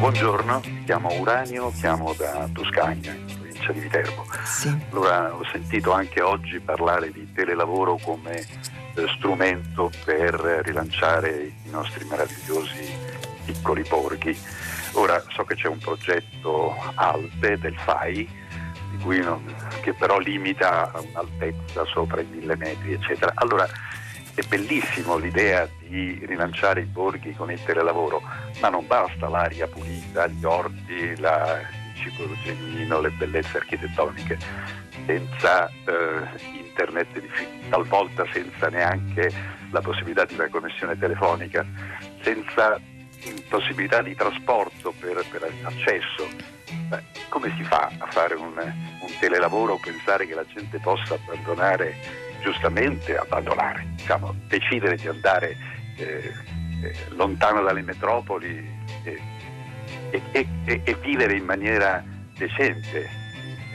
Buongiorno, chiamo Uranio, chiamo da Toscania, in provincia di Viterbo. Sì. Allora, ho sentito anche oggi parlare di telelavoro come strumento per rilanciare i nostri meravigliosi piccoli borghi. Ora, so che c'è un progetto ALDE del FAI, di cui che però limita a un'altezza sopra i 1000 metri, eccetera. Allora, è bellissimo l'idea di rilanciare i borghi con il telelavoro, ma non basta l'aria pulita, gli orti, il cibo genuino, le bellezze architettoniche, senza internet, talvolta senza neanche la possibilità di una connessione telefonica, senza possibilità di trasporto per accesso. Beh, come si fa a fare un telelavoro o pensare che la gente possa abbandonare, diciamo, decidere di andare lontano dalle metropoli e vivere in maniera decente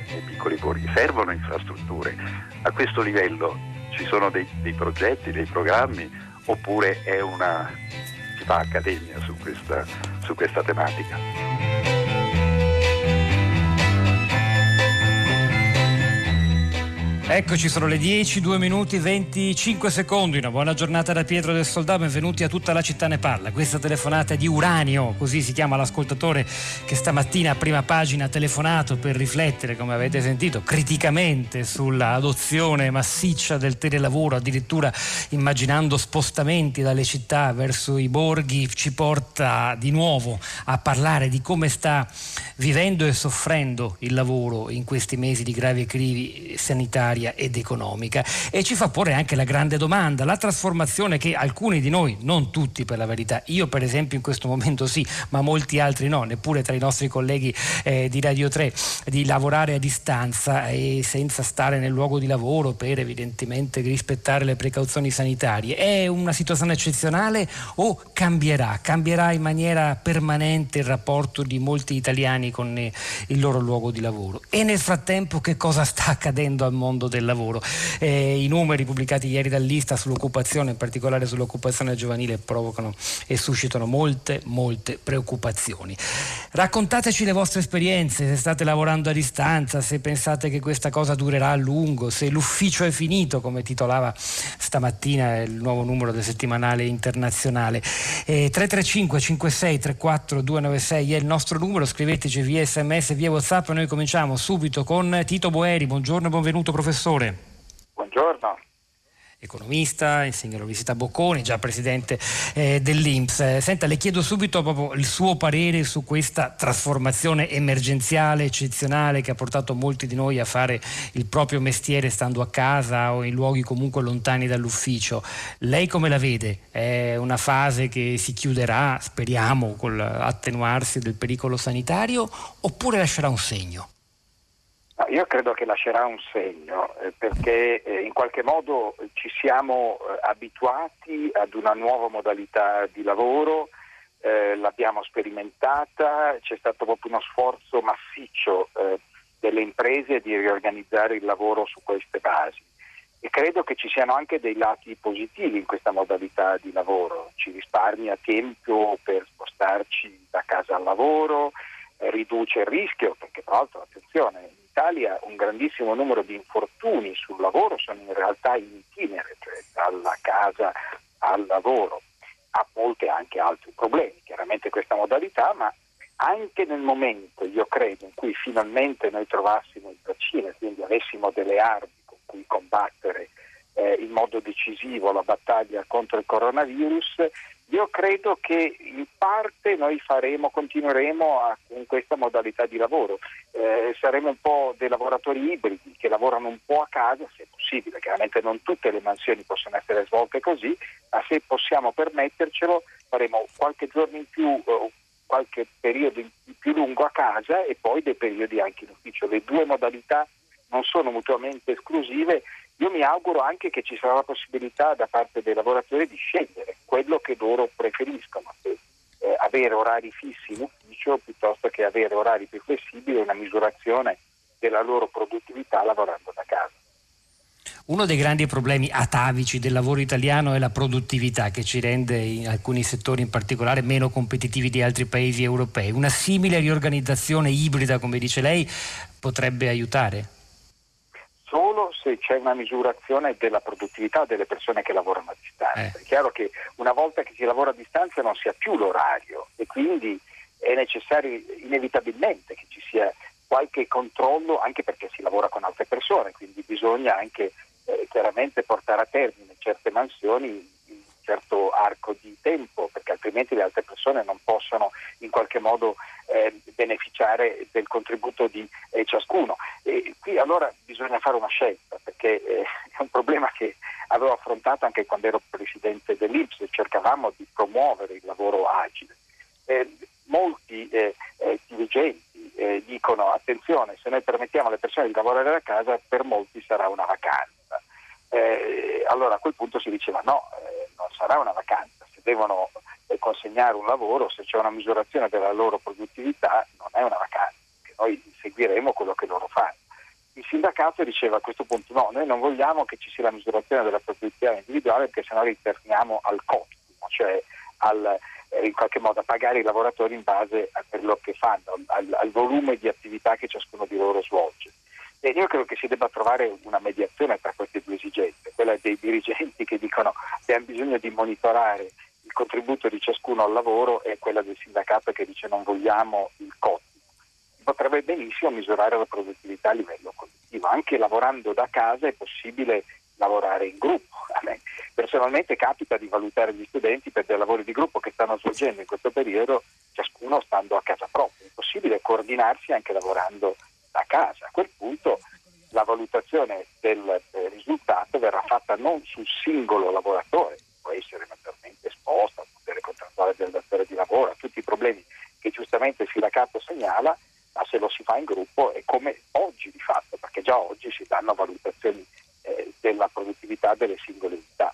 nei piccoli borghi? Servono infrastrutture. A questo livello ci sono dei progetti, dei programmi, oppure si fa accademia su questa tematica? Eccoci, sono le 10, 2 minuti 25 secondi. Una buona giornata da Pietro del Soldato, benvenuti a Tutta la città ne parla. Questa telefonata è di Uranio, così si chiama l'ascoltatore che stamattina a prima pagina ha telefonato per riflettere, come avete sentito, criticamente sull'adozione massiccia del telelavoro, addirittura immaginando spostamenti dalle città verso i borghi. Ci porta di nuovo a parlare di come sta vivendo e soffrendo il lavoro in questi mesi di gravi crisi sanitarie ed economica, e ci fa porre anche la grande domanda: la trasformazione che alcuni di noi, non tutti per la verità, io per esempio in questo momento sì, ma molti altri no, neppure tra i nostri colleghi di Radio 3, di lavorare a distanza e senza stare nel luogo di lavoro per evidentemente rispettare le precauzioni sanitarie. È una situazione eccezionale o cambierà in maniera permanente il rapporto di molti italiani con il loro luogo di lavoro? E nel frattempo che cosa sta accadendo al mondo del lavoro? I numeri pubblicati ieri dall'Istat sull'occupazione, in particolare sull'occupazione giovanile, provocano e suscitano molte preoccupazioni. Raccontateci le vostre esperienze, se state lavorando a distanza, se pensate che questa cosa durerà a lungo, se l'ufficio è finito, come titolava stamattina il nuovo numero del settimanale Internazionale. 335 56 34 296 è il nostro numero, scriveteci via SMS, via WhatsApp. Noi cominciamo subito con Tito Boeri. Buongiorno, benvenuto professore. Buongiorno. Economista, insegna all'Università Bocconi, già presidente dell'Inps. Senta, le chiedo subito proprio il suo parere su questa trasformazione emergenziale, eccezionale, che ha portato molti di noi a fare il proprio mestiere stando a casa o in luoghi comunque lontani dall'ufficio. Lei come la vede? È una fase che si chiuderà, speriamo, con l'attenuarsi del pericolo sanitario, oppure lascerà un segno? Io credo che lascerà un segno, perché in qualche modo ci siamo abituati ad una nuova modalità di lavoro, l'abbiamo sperimentata, c'è stato proprio uno sforzo massiccio delle imprese di riorganizzare il lavoro su queste basi, e credo che ci siano anche dei lati positivi in questa modalità di lavoro. Ci risparmia tempo per spostarci da casa al lavoro, riduce il rischio, perché tra l'altro, attenzione, in Italia un grandissimo numero di infortuni sul lavoro sono in realtà in itinere, cioè dalla casa al lavoro. A volte anche altri problemi, chiaramente questa modalità, ma anche nel momento, io credo, in cui finalmente noi trovassimo il vaccino e quindi avessimo delle armi con cui combattere in modo decisivo la battaglia contro il coronavirus, io credo che in parte noi continueremo in questa modalità di lavoro. Saremo un po' dei lavoratori ibridi che lavorano un po' a casa, se possibile. Chiaramente non tutte le mansioni possono essere svolte così, ma se possiamo permettercelo faremo qualche giorno in più, qualche periodo più lungo a casa e poi dei periodi anche in ufficio. Le due modalità non sono mutuamente esclusive. Io mi auguro anche che ci sarà la possibilità da parte dei lavoratori di scegliere quello che loro preferiscono, avere orari fissi in ufficio piuttosto che avere orari più flessibili, una misurazione della loro produttività lavorando da casa. Uno dei grandi problemi atavici del lavoro italiano è la produttività, che ci rende in alcuni settori in particolare meno competitivi di altri paesi europei. Una simile riorganizzazione ibrida, come dice lei, potrebbe aiutare? Solo se c'è una misurazione della produttività delle persone che lavorano a distanza. È chiaro che una volta che si lavora a distanza non si ha più l'orario e quindi è necessario inevitabilmente che ci sia qualche controllo, anche perché si lavora con altre persone, quindi bisogna anche chiaramente portare a termine certe mansioni in un certo arco di tempo, perché altrimenti le altre persone non possono in qualche modo beneficiare del contributo di ciascuno. E qui allora bisogna fare una scelta, perché è un problema che avevo affrontato anche quando ero presidente dell'Inps, cercavamo di promuovere il lavoro agile. Molti dirigenti dicono: attenzione, se noi permettiamo alle persone di lavorare da casa, per molti sarà una vacanza. Allora a quel punto si diceva no, non sarà una vacanza, se devono consegnare un lavoro, se c'è una misurazione della loro produttività, non è una vacanza, che noi seguiremo quello che loro fanno. Il sindacato diceva a questo punto no, noi non vogliamo che ci sia la misurazione della produttività individuale, perché sennò ritorniamo al cottimo, cioè al in qualche modo a pagare i lavoratori in base a quello che fanno, al volume di attività che ciascuno di loro svolge. E io credo che si debba trovare una mediazione tra queste due esigenze, quella dei dirigenti che dicono che hanno bisogno di monitorare il contributo di ciascuno al lavoro e quella del sindacato che dice non vogliamo il costo. Potrebbe benissimo misurare la produttività a livello collettivo, anche lavorando da casa è possibile lavorare in gruppo. A me personalmente capita di valutare gli studenti per dei lavori di gruppo che stanno svolgendo in questo periodo, ciascuno stando a casa propria. È possibile coordinarsi anche lavorando da casa. A quel punto la valutazione del risultato verrà fatta non sul singolo lavoratore, può essere maggiormente esposta al potere contrattuale del datore di lavoro, a tutti i problemi che giustamente il sindacato segnala, ma se lo si fa in gruppo è come oggi di fatto, perché già oggi si danno valutazioni della produttività delle singole unità.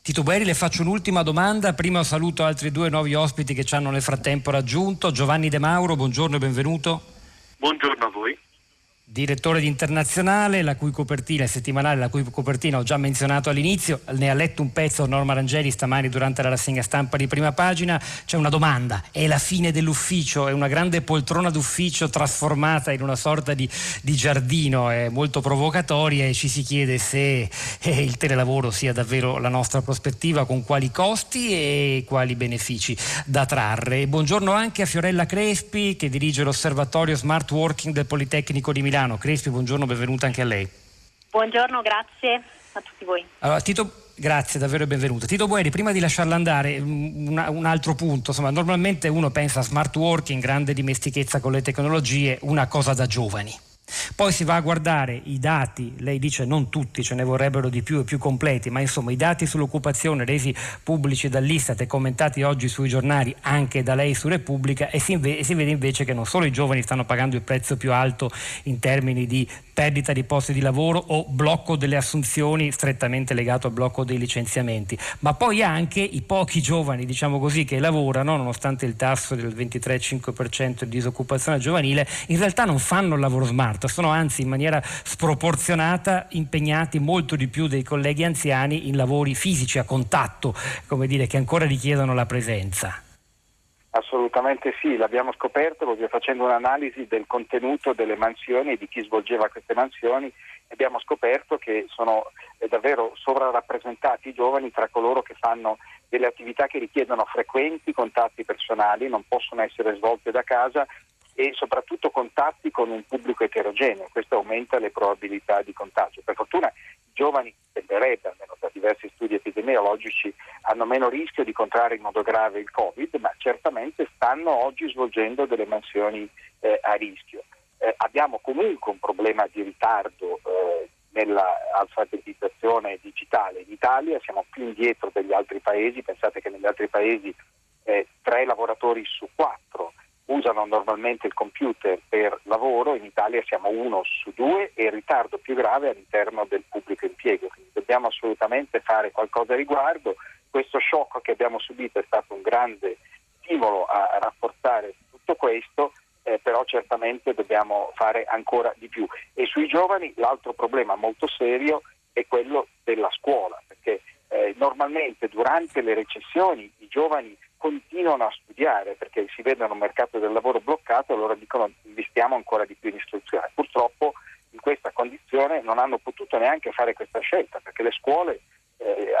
Tito Boeri, le faccio un'ultima domanda, prima saluto altri due nuovi ospiti che ci hanno nel frattempo raggiunto. Giovanni De Mauro, buongiorno e benvenuto. Buongiorno a voi. Direttore di Internazionale, la cui copertina, il settimanale, la cui copertina ho già menzionato all'inizio, ne ha letto un pezzo Norma Rangeli stamani durante la rassegna stampa di Prima Pagina. C'è una domanda: è la fine dell'ufficio? È una grande poltrona d'ufficio trasformata in una sorta di giardino, è molto provocatoria e ci si chiede se il telelavoro sia davvero la nostra prospettiva, con quali costi e quali benefici da trarre. Buongiorno anche a Fiorella Crespi, che dirige l'osservatorio Smart Working del Politecnico di Milano. Crespi, buongiorno, benvenuta anche a lei. Buongiorno, grazie a tutti voi. Allora, grazie davvero e benvenuta. Tito Boeri, prima di lasciarla andare, un altro punto. Insomma, normalmente uno pensa a smart working, grande dimestichezza con le tecnologie, una cosa da giovani. Poi si va a guardare i dati, lei dice non tutti, ce ne vorrebbero di più e più completi, ma insomma i dati sull'occupazione resi pubblici dall'Istat e commentati oggi sui giornali, anche da lei su Repubblica, e si vede invece che non solo i giovani stanno pagando il prezzo più alto in termini di perdita di posti di lavoro o blocco delle assunzioni strettamente legato al blocco dei licenziamenti, ma poi anche i pochi giovani, diciamo così, che lavorano, nonostante il tasso del 23,5% di disoccupazione giovanile, in realtà non fanno il lavoro smart, sono anzi in maniera sproporzionata impegnati molto di più dei colleghi anziani in lavori fisici a contatto, come dire, che ancora richiedono la presenza. Assolutamente sì, l'abbiamo scoperto proprio facendo un'analisi del contenuto delle mansioni e di chi svolgeva queste mansioni. Abbiamo scoperto che sono davvero sovrarappresentati i giovani tra coloro che fanno delle attività che richiedono frequenti contatti personali, non possono essere svolte da casa, e soprattutto contatti con un pubblico eterogeneo. Questo aumenta le probabilità di contagio. Per fortuna i giovani, sembrerebbe, almeno da diversi studi epidemiologici, hanno meno rischio di contrarre in modo grave il Covid, ma certamente stanno oggi svolgendo delle mansioni a rischio. Abbiamo comunque un problema di ritardo nell'alfabetizzazione digitale. In Italia siamo più indietro degli altri paesi, pensate che negli altri paesi 3 lavoratori su 4 usano normalmente il computer per lavoro, in Italia siamo 1 su 2 e il ritardo più grave all'interno del pubblico impiego, quindi dobbiamo assolutamente fare qualcosa a riguardo. Questo shock che abbiamo subito è stato un grande stimolo a rafforzare tutto questo però certamente dobbiamo fare ancora di più. E sui giovani l'altro problema molto serio è quello della scuola, perché normalmente durante le recessioni i giovani continuano a studiare perché si vedono un mercato del lavoro bloccato, allora dicono investiamo ancora di più in istruzione. Purtroppo in questa condizione non hanno potuto neanche fare questa scelta, perché le scuole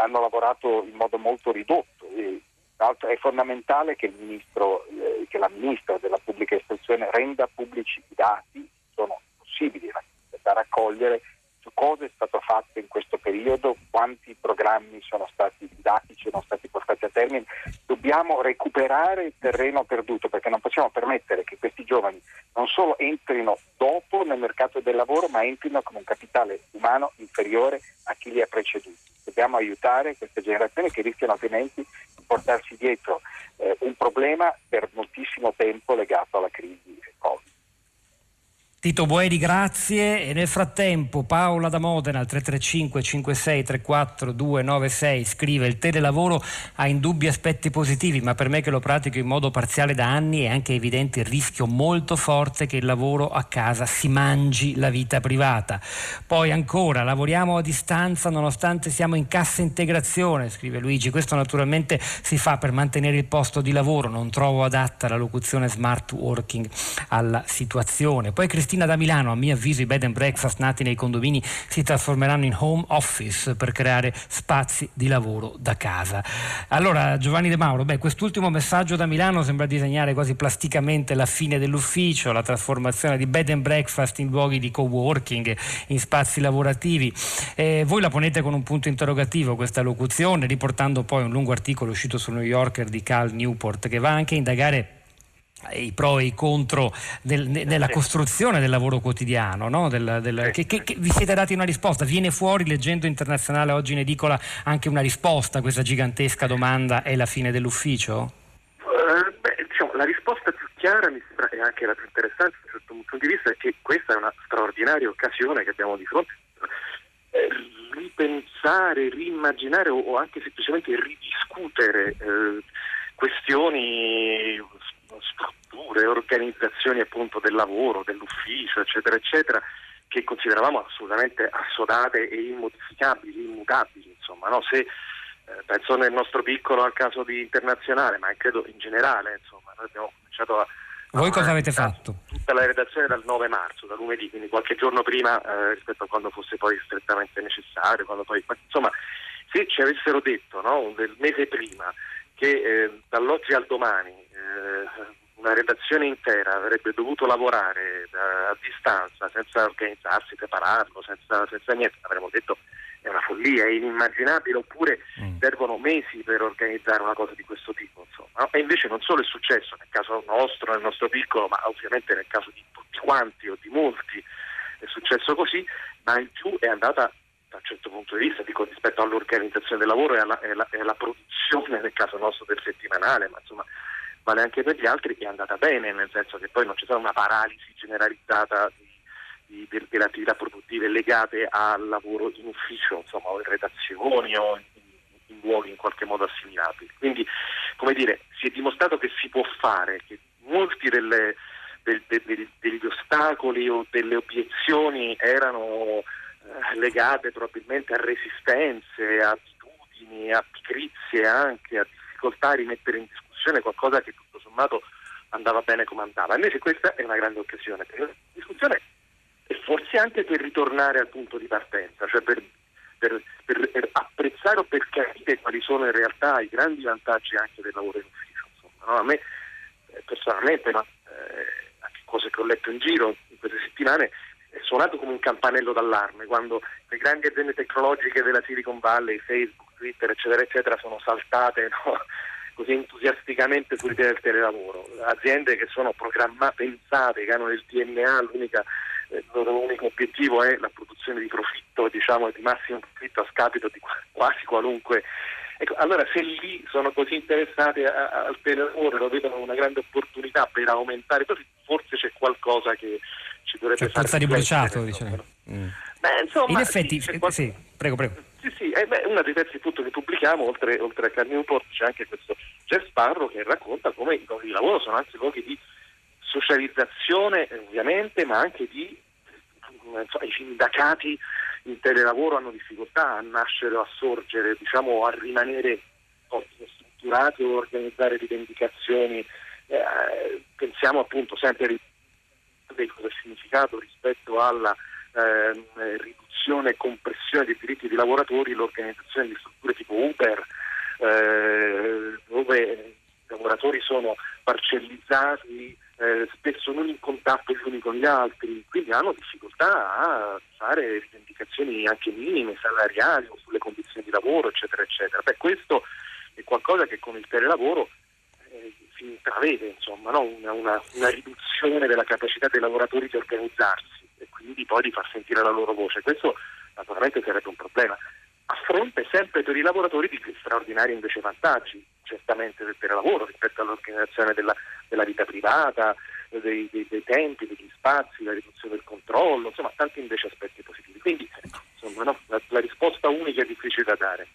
hanno lavorato in modo molto ridotto. E, tra l'altro, è fondamentale che il ministro, che la ministra della pubblica istruzione renda pubblici i dati che sono possibili da raccogliere su cosa è stato fatto in questo periodo, quanti programmi sono stati didattici, sono stati portati a termine. Dobbiamo recuperare il terreno perduto, perché non possiamo permettere che questi giovani non solo entrino dopo nel mercato del lavoro, ma entrino con un capitale umano inferiore a chi li ha preceduti. Dobbiamo aiutare queste generazioni che rischiano altrimenti di portarsi dietro un problema per moltissimo tempo legato alla crisi Covid. Tito Boeri, grazie. E nel frattempo Paola da Modena al 335 56 34 296 scrive: il telelavoro ha indubbi aspetti positivi, ma per me che lo pratico in modo parziale da anni è anche evidente il rischio molto forte che il lavoro a casa si mangi la vita privata. Poi ancora: lavoriamo a distanza nonostante siamo in cassa integrazione, scrive Luigi. Questo naturalmente si fa per mantenere il posto di lavoro. Non trovo adatta la locuzione smart working alla situazione. Poi Cristina da Milano: a mio avviso i bed and breakfast nati nei condomini si trasformeranno in home office per creare spazi di lavoro da casa. Allora, Giovanni De Mauro, quest'ultimo messaggio da Milano sembra disegnare quasi plasticamente la fine dell'ufficio, la trasformazione di bed and breakfast in luoghi di co-working, in spazi lavorativi. Voi la ponete con un punto interrogativo questa locuzione, riportando poi un lungo articolo uscito sul New Yorker di Cal Newport, che va anche a indagare i pro e i contro nella costruzione del lavoro quotidiano, no? Che vi siete dati una risposta. Viene fuori, leggendo Internazionale oggi in edicola, anche una risposta a questa gigantesca domanda: è la fine dell'ufficio? La risposta più chiara mi sembra, e anche la più interessante da questo punto di vista, è che questa è una straordinaria occasione che abbiamo di fronte. Ripensare, riimmaginare o anche semplicemente ridiscutere questioni, strutture, organizzazioni appunto del lavoro, dell'ufficio, eccetera eccetera, che consideravamo assolutamente assodate e immodificabili, immutabili, insomma, no? Se penso nel nostro piccolo al caso di Internazionale, ma credo in generale, insomma, noi abbiamo cominciato a... Voi cosa avete fatto? Tutta la redazione dal 9 marzo, da lunedì, quindi qualche giorno prima rispetto a quando fosse poi strettamente necessario, quando poi... Insomma, se ci avessero detto, no, del mese prima che dall'oggi al domani una redazione intera avrebbe dovuto lavorare a distanza, senza organizzarsi, prepararlo, senza niente, avremmo detto è una follia, è inimmaginabile, oppure servono mesi per organizzare una cosa di questo tipo, insomma. E invece non solo è successo nel caso nostro, nel nostro piccolo, ma ovviamente nel caso di tutti quanti o di molti è successo così, ma in più è andata, da un certo punto di vista, dico, rispetto all'organizzazione del lavoro e alla produzione, nel caso nostro, del settimanale, ma insomma vale anche per gli altri, è andata bene, nel senso che poi non c'è stata una paralisi generalizzata delle attività produttive legate al lavoro in ufficio, insomma, o in redazioni o in luoghi in qualche modo assimilabili. Quindi, come dire, si è dimostrato che si può fare, che molti degli ostacoli o delle obiezioni erano legate probabilmente a resistenze, a attitudini, a pigrizie, anche a difficoltà a rimettere in discussione qualcosa che tutto sommato andava bene come andava. Invece questa è una grande occasione per la discussione e forse anche per ritornare al punto di partenza, cioè per apprezzare o per capire quali sono in realtà i grandi vantaggi anche del lavoro in ufficio, insomma, no? A me personalmente, ma anche cose che ho letto in giro in queste settimane, è suonato come un campanello d'allarme quando le grandi aziende tecnologiche della Silicon Valley, Facebook, Twitter, eccetera eccetera, sono saltate, no, così entusiasticamente sull'idea del telelavoro. Aziende che sono programmate, pensate, che hanno nel DNA il loro unico obiettivo è la produzione di profitto, diciamo, di massimo profitto a scapito di quasi qualunque. Ecco, allora se lì sono così interessate al telelavoro, lo vedono una grande opportunità per aumentare, forse c'è qualcosa che ci dovrebbe fare. Forza di bruciato, diciamo. In effetti, sì, prego. Sì, uno dei pezzi appunto che pubblichiamo, oltre a Cal Newport, c'è anche questo Jeff Sparrow che racconta come i luoghi di lavoro sono anche luoghi di socializzazione ovviamente, ma anche di i sindacati in telelavoro hanno difficoltà a nascere o a sorgere, diciamo, a rimanere strutturati o a organizzare rivendicazioni. Pensiamo appunto sempre del significato rispetto alla riduzione e compressione dei diritti dei lavoratori, l'organizzazione di strutture tipo Uber, dove i lavoratori sono parcellizzati, spesso non in contatto gli uni con gli altri, quindi hanno difficoltà a fare rivendicazioni anche minime, salariali o sulle condizioni di lavoro, eccetera, eccetera. Beh, questo è qualcosa che con il telelavoro si intravede, insomma, no? Una riduzione della capacità dei lavoratori di organizzarsi e quindi poi di far sentire la loro voce. Questo naturalmente sarebbe un problema, a fronte sempre per i lavoratori di straordinari invece vantaggi, certamente del telelavoro rispetto all'organizzazione della vita privata, dei tempi, degli spazi, la riduzione del controllo, insomma tanti invece aspetti positivi. Quindi insomma, no, la risposta unica è difficile da dare.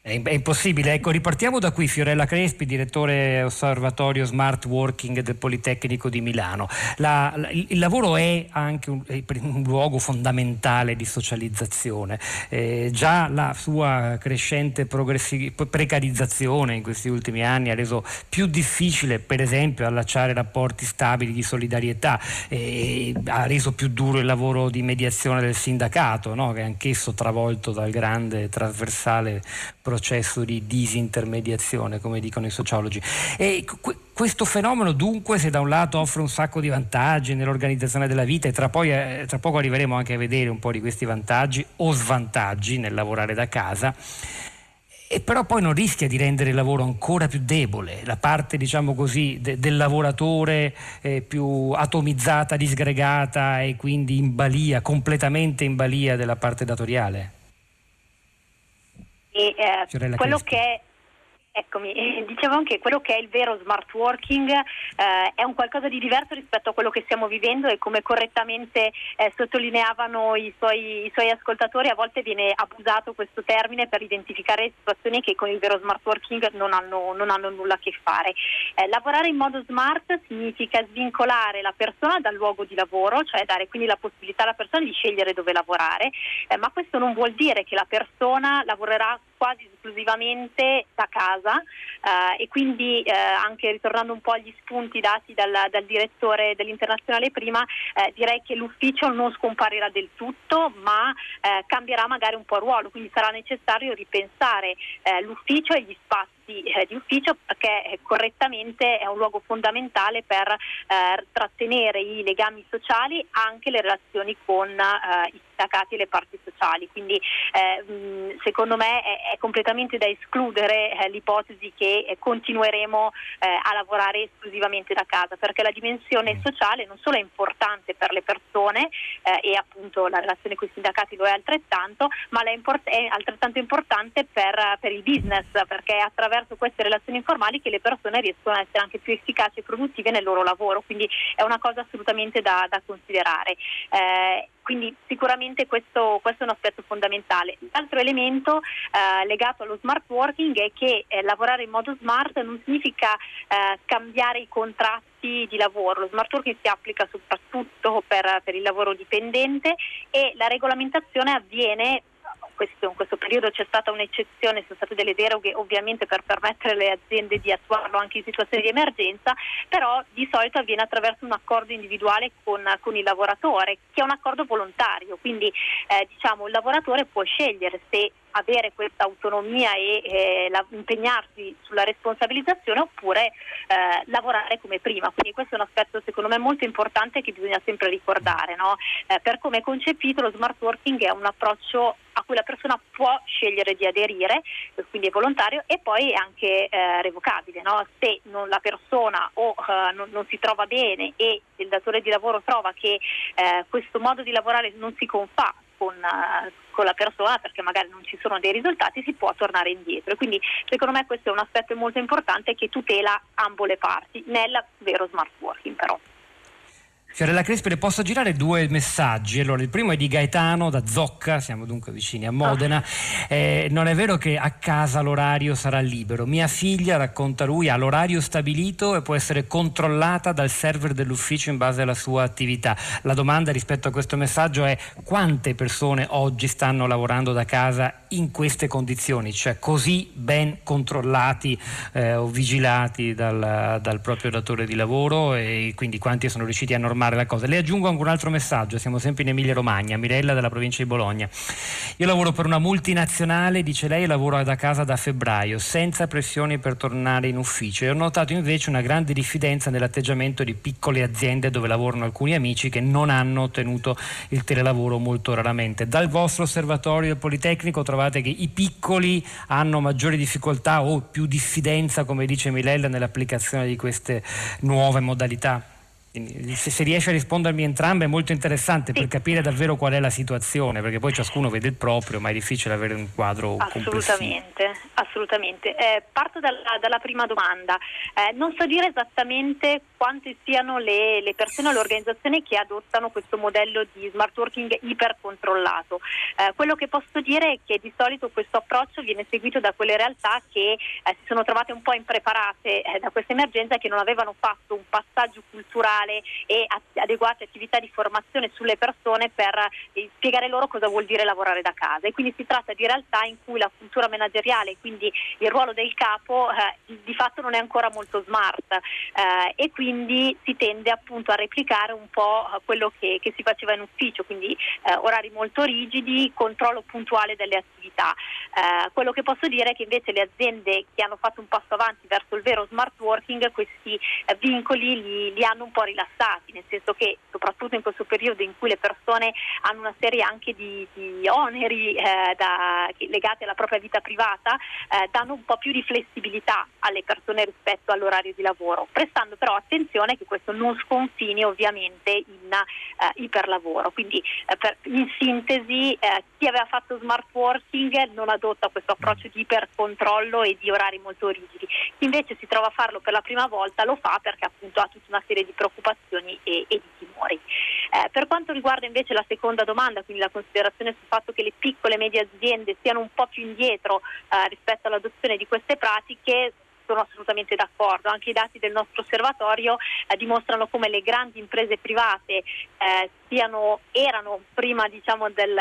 È impossibile. Ecco, ripartiamo da qui. Fiorella Crespi, direttore Osservatorio Smart Working del Politecnico di Milano. Il lavoro è anche un luogo fondamentale di socializzazione. Già la sua crescente precarizzazione in questi ultimi anni ha reso più difficile, per esempio, allacciare rapporti stabili di solidarietà, ha reso più duro il lavoro di mediazione del sindacato, no? Che è anch'esso travolto dal grande trasversale processo di disintermediazione, come dicono i sociologi. E questo fenomeno dunque, se da un lato offre un sacco di vantaggi nell'organizzazione della vita, e tra poco arriveremo anche a vedere un po' di questi vantaggi o svantaggi nel lavorare da casa, e però poi non rischia di rendere il lavoro ancora più debole, la parte, diciamo così, del lavoratore più atomizzata, disgregata e quindi in balia, completamente in balia della parte datoriale? E quello che è, eccomi, dicevo anche quello che è il vero smart working è un qualcosa di diverso rispetto a quello che stiamo vivendo, e come correttamente sottolineavano i suoi ascoltatori, a volte viene abusato questo termine per identificare situazioni che con il vero smart working non hanno nulla a che fare. Lavorare in modo smart significa svincolare la persona dal luogo di lavoro, cioè dare quindi la possibilità alla persona di scegliere dove lavorare, ma questo non vuol dire che la persona lavorerà quasi esclusivamente da casa, e quindi anche ritornando un po' agli spunti dati dal direttore dell'Internazionale prima, direi che l'ufficio non scomparirà del tutto, ma cambierà magari un po' il ruolo, quindi sarà necessario ripensare l'ufficio e gli spazi di ufficio, perché correttamente è un luogo fondamentale per trattenere i legami sociali, anche le relazioni con i sindacati e le parti sociali. Quindi secondo me è completamente da escludere l'ipotesi che continueremo a lavorare esclusivamente da casa, perché la dimensione sociale non solo è importante per le persone, e appunto la relazione con i sindacati lo è altrettanto, ma è altrettanto importante per il business, perché attraverso queste relazioni informali che le persone riescono a essere anche più efficaci e produttive nel loro lavoro, quindi è una cosa assolutamente da considerare. Quindi sicuramente questo è un aspetto fondamentale. L'altro elemento legato allo smart working è che lavorare in modo smart non significa cambiare i contratti di lavoro. Lo smart working si applica soprattutto per il lavoro dipendente, e la regolamentazione avviene. In questo periodo c'è stata un'eccezione, sono state delle deroghe ovviamente per permettere alle aziende di attuarlo anche in situazioni di emergenza, però di solito avviene attraverso un accordo individuale con il lavoratore, che è un accordo volontario, quindi diciamo il lavoratore può scegliere se avere questa autonomia e impegnarsi sulla responsabilizzazione, oppure lavorare come prima. Quindi questo è un aspetto secondo me molto importante che bisogna sempre ricordare, no? Per come è concepito, lo smart working è un approccio a cui la persona può scegliere di aderire, quindi è volontario, e poi è anche revocabile, no? Se la persona non si trova bene e il datore di lavoro trova che questo modo di lavorare non si confà con la persona, perché magari non ci sono dei risultati, si può tornare indietro. E quindi secondo me questo è un aspetto molto importante che tutela ambo le parti nel vero smart working, però. Fiorella Crespi, le posso girare due messaggi. Allora, il primo è di Gaetano da Zocca, siamo dunque vicini a Modena. Non è vero che a casa l'orario sarà libero. Mia figlia, racconta lui, ha l'orario stabilito e può essere controllata dal server dell'ufficio in base alla sua attività. La domanda rispetto a questo messaggio è: quante persone oggi stanno lavorando da casa in queste condizioni, cioè così ben controllati o vigilati dal proprio datore di lavoro, e quindi quanti sono riusciti a normare la cosa. Le aggiungo anche un altro messaggio, siamo sempre in Emilia Romagna, Mirella dalla provincia di Bologna. Io lavoro per una multinazionale, dice lei, lavoro da casa da febbraio, senza pressioni per tornare in ufficio, e ho notato invece una grande diffidenza nell'atteggiamento di piccole aziende dove lavorano alcuni amici che non hanno ottenuto il telelavoro, molto raramente. Dal vostro osservatorio del Politecnico trovate che i piccoli hanno maggiori difficoltà o più diffidenza, come dice Mirella, nell'applicazione di queste nuove modalità? Se riesce a rispondermi entrambe è molto interessante, sì, per capire davvero qual è la situazione, perché poi ciascuno vede il proprio, ma è difficile avere un quadro complessivo. Assolutamente. Parto dalla prima domanda. Non so dire esattamente quante siano le persone o le organizzazioni che adottano questo modello di smart working ipercontrollato. Quello che posso dire è che di solito questo approccio viene seguito da quelle realtà che si sono trovate un po' impreparate da questa emergenza, che non avevano fatto un passaggio culturale e adeguate attività di formazione sulle persone per spiegare loro cosa vuol dire lavorare da casa. E quindi si tratta di realtà in cui la cultura manageriale, quindi il ruolo del capo, di fatto non è ancora molto smart, e quindi si tende appunto a replicare un po' quello che si faceva in ufficio, quindi orari molto rigidi, controllo puntuale delle attività. Quello che posso dire è che invece le aziende che hanno fatto un passo avanti verso il vero smart working questi vincoli li hanno un po' rilassati, nel senso che soprattutto in questo periodo in cui le persone hanno una serie anche di oneri legati alla propria vita privata, danno un po' più di flessibilità alle persone rispetto all'orario di lavoro, prestando però attenzione che questo non sconfini ovviamente in iperlavoro. Quindi in sintesi, chi aveva fatto smart working non adotta questo approccio di ipercontrollo e di orari molto rigidi, chi invece si trova a farlo per la prima volta lo fa perché appunto ha tutta una serie di preoccupazioni e di timori. Per quanto riguarda invece la seconda domanda, quindi la considerazione sul fatto che le piccole e medie aziende siano un po' più indietro rispetto all'adozione di queste pratiche, sono assolutamente d'accordo. Anche i dati del nostro osservatorio dimostrano come le grandi imprese private erano prima, diciamo, del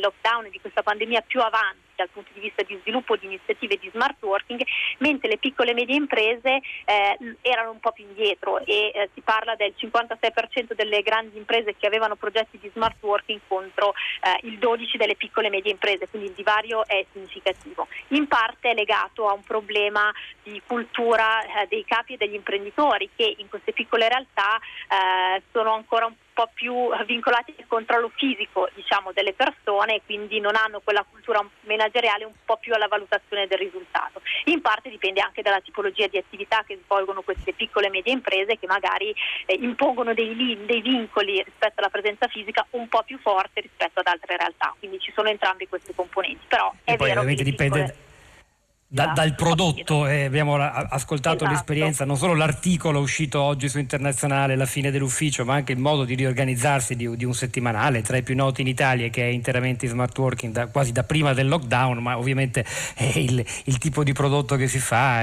lockdown e di questa pandemia più avanti dal punto di vista di sviluppo di iniziative di smart working, mentre le piccole e medie imprese erano un po' più indietro, e si parla del 56% delle grandi imprese che avevano progetti di smart working contro il 12% delle piccole e medie imprese, quindi il divario è significativo. In parte è legato a un problema di cultura dei capi e degli imprenditori, che in queste piccole realtà sono ancora un po' più vincolati al controllo fisico, diciamo, delle persone, quindi non hanno quella cultura manageriale un po' più alla valutazione del risultato. In parte dipende anche dalla tipologia di attività che svolgono queste piccole e medie imprese, che magari impongono dei vincoli rispetto alla presenza fisica un po' più forte rispetto ad altre realtà, quindi ci sono entrambi questi componenti. Però è vero che dipende dal prodotto. Abbiamo ascoltato, esatto, l'esperienza, non solo l'articolo uscito oggi su Internazionale, la fine dell'ufficio, ma anche il modo di riorganizzarsi di un settimanale tra i più noti in Italia, che è interamente smart working quasi da prima del lockdown, ma ovviamente il tipo di prodotto che si fa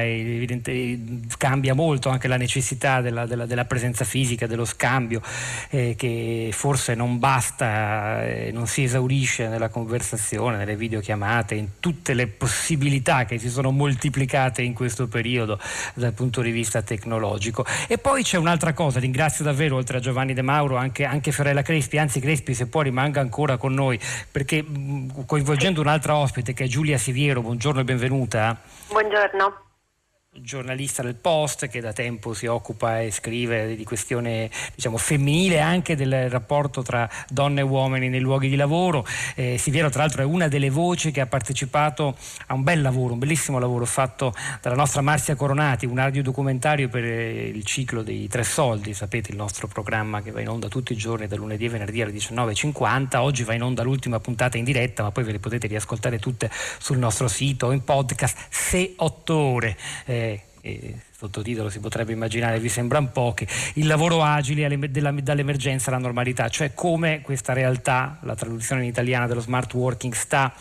cambia molto, anche la necessità della presenza fisica, dello scambio, che forse non basta, non si esaurisce nella conversazione, nelle videochiamate, in tutte le possibilità che si sono moltiplicate in questo periodo dal punto di vista tecnologico. E poi c'è un'altra cosa, ringrazio davvero, oltre a Giovanni De Mauro, anche Fiorella Crespi, anzi Crespi se può rimanga ancora con noi, perché coinvolgendo un'altra ospite che è Giulia Siviero, buongiorno e benvenuta. Buongiorno. Giornalista del Post, che da tempo si occupa e scrive di questione, diciamo, femminile, anche del rapporto tra donne e uomini nei luoghi di lavoro. Siviero tra l'altro è una delle voci che ha partecipato a un bel lavoro, un bellissimo lavoro fatto dalla nostra Marzia Coronati, un audiodocumentario per il ciclo dei Tre Soldi, sapete, il nostro programma che va in onda tutti i giorni da lunedì a venerdì alle 19.50. oggi va in onda l'ultima puntata in diretta, ma poi ve le potete riascoltare tutte sul nostro sito o in podcast. Se 8 ore. sottotitolo si potrebbe immaginare, vi sembrano pochi, il lavoro agile dall'emergenza alla normalità, cioè come questa realtà, la traduzione in italiano dello smart working, sta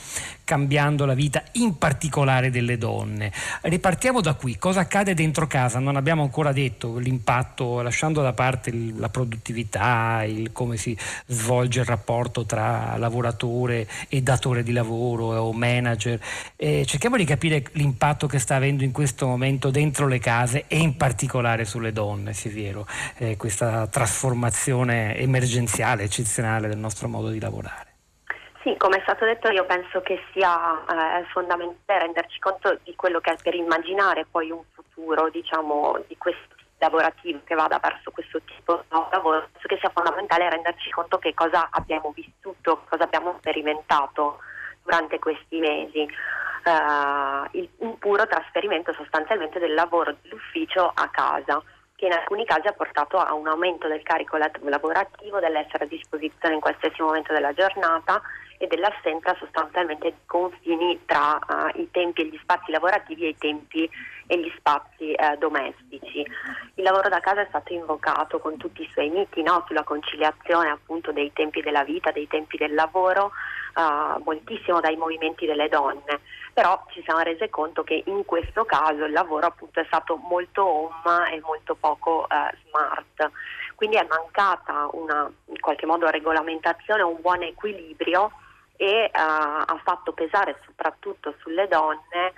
cambiando la vita in particolare delle donne. Ripartiamo da qui, cosa accade dentro casa? Non abbiamo ancora detto l'impatto, lasciando da parte la produttività, il come si svolge il rapporto tra lavoratore e datore di lavoro o manager. Cerchiamo di capire l'impatto che sta avendo in questo momento dentro le case e in particolare sulle donne, Siviero, questa trasformazione emergenziale, eccezionale del nostro modo di lavorare. Sì, come è stato detto, io penso che sia fondamentale renderci conto di quello che è, per immaginare poi un futuro, diciamo, di questo lavorativo che vada verso questo tipo di lavoro, penso che sia fondamentale renderci conto che cosa abbiamo vissuto, cosa abbiamo sperimentato durante questi mesi. Un puro trasferimento sostanzialmente del lavoro dell'ufficio a casa, che in alcuni casi ha portato a un aumento del carico lavorativo, dell'essere a disposizione in qualsiasi momento della giornata e dell'assenza sostanzialmente di confini tra i tempi e gli spazi lavorativi e i tempi e gli spazi domestici. Il lavoro da casa è stato invocato con tutti i suoi miti, no? Sulla conciliazione appunto dei tempi della vita, dei tempi del lavoro, moltissimo dai movimenti delle donne, però ci siamo rese conto che in questo caso il lavoro appunto è stato molto home e molto poco smart, quindi è mancata una, in qualche modo, regolamentazione, un buon equilibrio e ha fatto pesare soprattutto sulle donne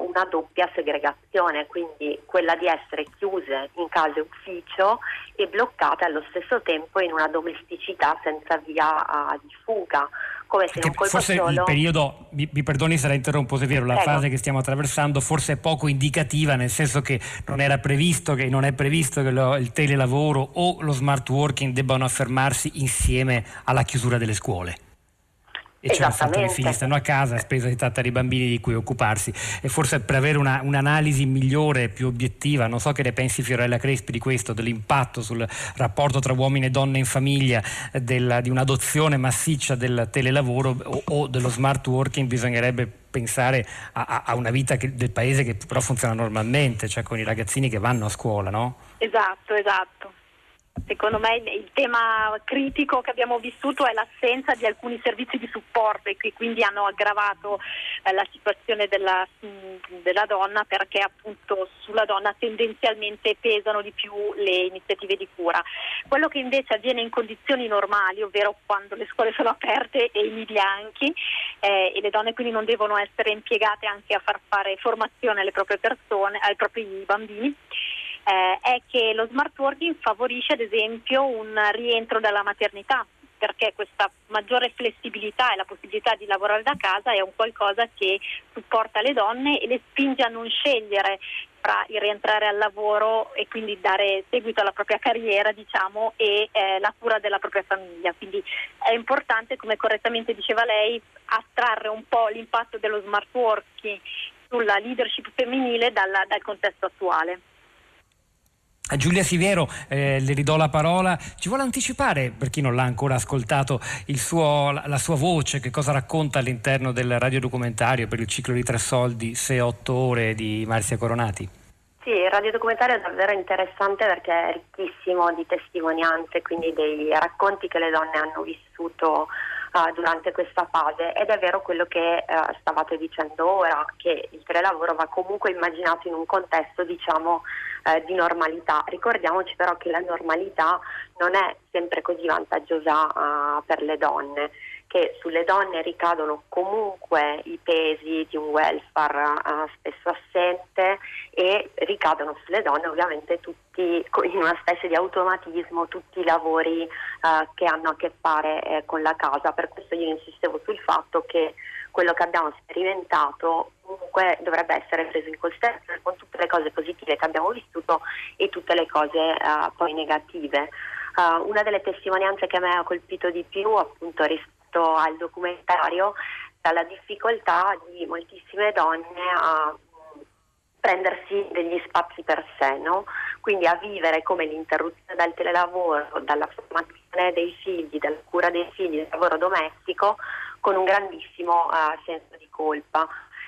una doppia segregazione, quindi quella di essere chiuse in casa e ufficio e bloccate allo stesso tempo in una domesticità senza via di fuga, come se non colpa forse solo... il periodo, mi perdoni se la interrompo, se è vero, la fase che stiamo attraversando forse è poco indicativa, nel senso che non è previsto che il telelavoro o lo smart working debbano affermarsi insieme alla chiusura delle scuole. E c'è un fattore fine, stanno a casa, a spesa di tratta di bambini di cui occuparsi. E forse per avere un'analisi migliore, più obiettiva, non so che ne pensi, Fiorella Crespi, di questo, dell'impatto sul rapporto tra uomini e donne in famiglia, di un'adozione massiccia del telelavoro o dello smart working, bisognerebbe pensare a una vita del paese che però funziona normalmente, cioè con i ragazzini che vanno a scuola, no? Esatto. Secondo me il tema critico che abbiamo vissuto è l'assenza di alcuni servizi di supporto e che quindi hanno aggravato la situazione della donna, perché appunto sulla donna tendenzialmente pesano di più le iniziative di cura. Quello che invece avviene in condizioni normali, ovvero quando le scuole sono aperte e i nidi anche, e le donne quindi non devono essere impiegate anche a far fare formazione alle proprie persone, ai propri bambini, è che lo smart working favorisce ad esempio un rientro dalla maternità, perché questa maggiore flessibilità e la possibilità di lavorare da casa è un qualcosa che supporta le donne e le spinge a non scegliere tra il rientrare al lavoro e quindi dare seguito alla propria carriera, diciamo, e la cura della propria famiglia. Quindi è importante, come correttamente diceva lei, attrarre un po' l'impatto dello smart working sulla leadership femminile dal contesto attuale. A Giulia Siviero le ridò la parola, ci vuole anticipare, per chi non l'ha ancora ascoltato, la sua voce, che cosa racconta all'interno del radiodocumentario per il ciclo di Tre Soldi, 6-8 ore di Marzia Coronati? Sì, il radiodocumentario è davvero interessante perché è ricchissimo di testimonianze, quindi dei racconti che le donne hanno vissuto durante questa fase, ed è vero quello che stavate dicendo ora, che il telelavoro va comunque immaginato in un contesto, diciamo, di normalità. Ricordiamoci però che la normalità non è sempre così vantaggiosa per le donne, che sulle donne ricadono comunque i pesi di un welfare spesso assente, e ricadono sulle donne ovviamente tutti, in una specie di automatismo, tutti i lavori che hanno a che fare con la casa. Per questo io insistevo sul fatto che quello che abbiamo sperimentato comunque dovrebbe essere preso in considerazione, con tutte le cose positive che abbiamo vissuto e tutte le cose poi negative. Una delle testimonianze che a me ha colpito di più, appunto, rispetto al documentario, è la difficoltà di moltissime donne a prendersi degli spazi per sé, no? Quindi a vivere come l'interruzione dal telelavoro, dalla formazione dei figli, dalla cura dei figli, del lavoro domestico, con un grandissimo senso di colpa.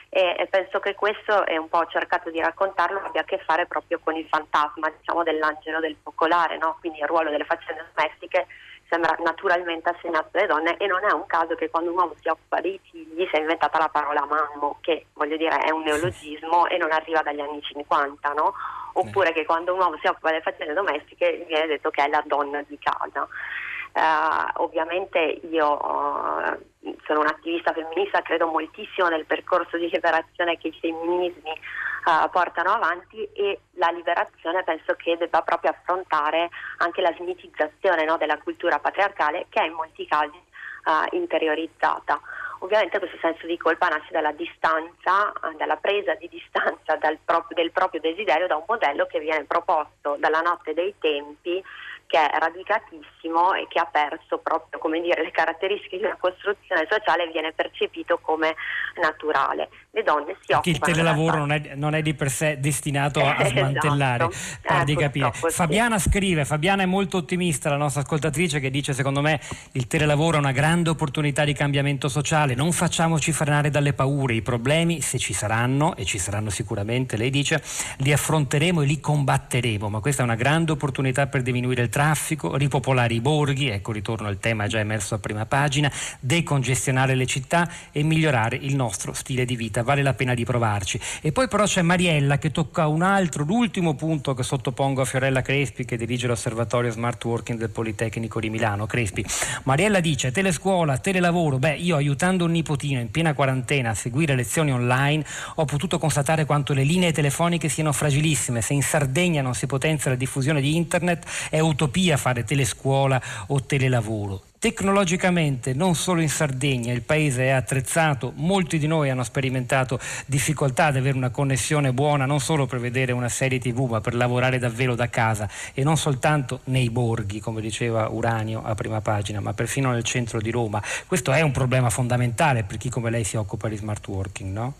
e penso che questo, è un po' cercato di raccontarlo, abbia a che fare proprio con il fantasma, diciamo, dell'angelo del focolare, no? Quindi il ruolo delle faccende domestiche sembra naturalmente assegnato alle donne, e non è un caso che quando un uomo si occupa dei figli si è inventata la parola mammo, che voglio dire è un neologismo e non arriva dagli anni 50, no? Oppure che quando un uomo si occupa delle faccende domestiche viene detto che è la donna di casa. Ovviamente io sono un'attivista femminista, credo moltissimo nel percorso di liberazione che i femminismi portano avanti, e la liberazione penso che debba proprio affrontare anche la smitizzazione, no, della cultura patriarcale, che è in molti casi interiorizzata. Ovviamente questo senso di colpa nasce dalla distanza, dalla presa di distanza del proprio desiderio da un modello che viene proposto dalla notte dei tempi, che è radicatissimo e che ha perso proprio, come dire, le caratteristiche di una costruzione sociale, e viene percepito come naturale. Le donne si occupano. Il telelavoro non è di per sé destinato a smantellare, esatto, per di capire. Fabiana scrive, Fabiana è molto ottimista, la nostra ascoltatrice, che dice: secondo me il telelavoro è una grande opportunità di cambiamento sociale, non facciamoci frenare dalle paure, i problemi, se ci saranno, e ci saranno sicuramente, lei dice, li affronteremo e li combatteremo, ma questa è una grande opportunità per diminuire il traffico, ripopolare i borghi, ecco, ritorno al tema già emerso a prima pagina, decongestionare le città e migliorare il nostro stile di vita. Vale la pena di provarci. E poi però c'è Mariella che tocca l'ultimo punto che sottopongo a Fiorella Crespi, che dirige l'osservatorio Smart Working del Politecnico di Milano. Crespi. Mariella dice: telescuola, telelavoro. Beh, io, aiutando un nipotino in piena quarantena a seguire lezioni online, ho potuto constatare quanto le linee telefoniche siano fragilissime. Se in Sardegna non si potenzia la diffusione di internet, è utopia fare telescuola o telelavoro. Tecnologicamente, non solo in Sardegna, il paese è attrezzato, molti di noi hanno sperimentato difficoltà ad avere una connessione buona, non solo per vedere una serie TV, ma per lavorare davvero da casa, e non soltanto nei borghi, come diceva Uranio a prima pagina, ma perfino nel centro di Roma. Questo è un problema fondamentale per chi come lei si occupa di smart working, no?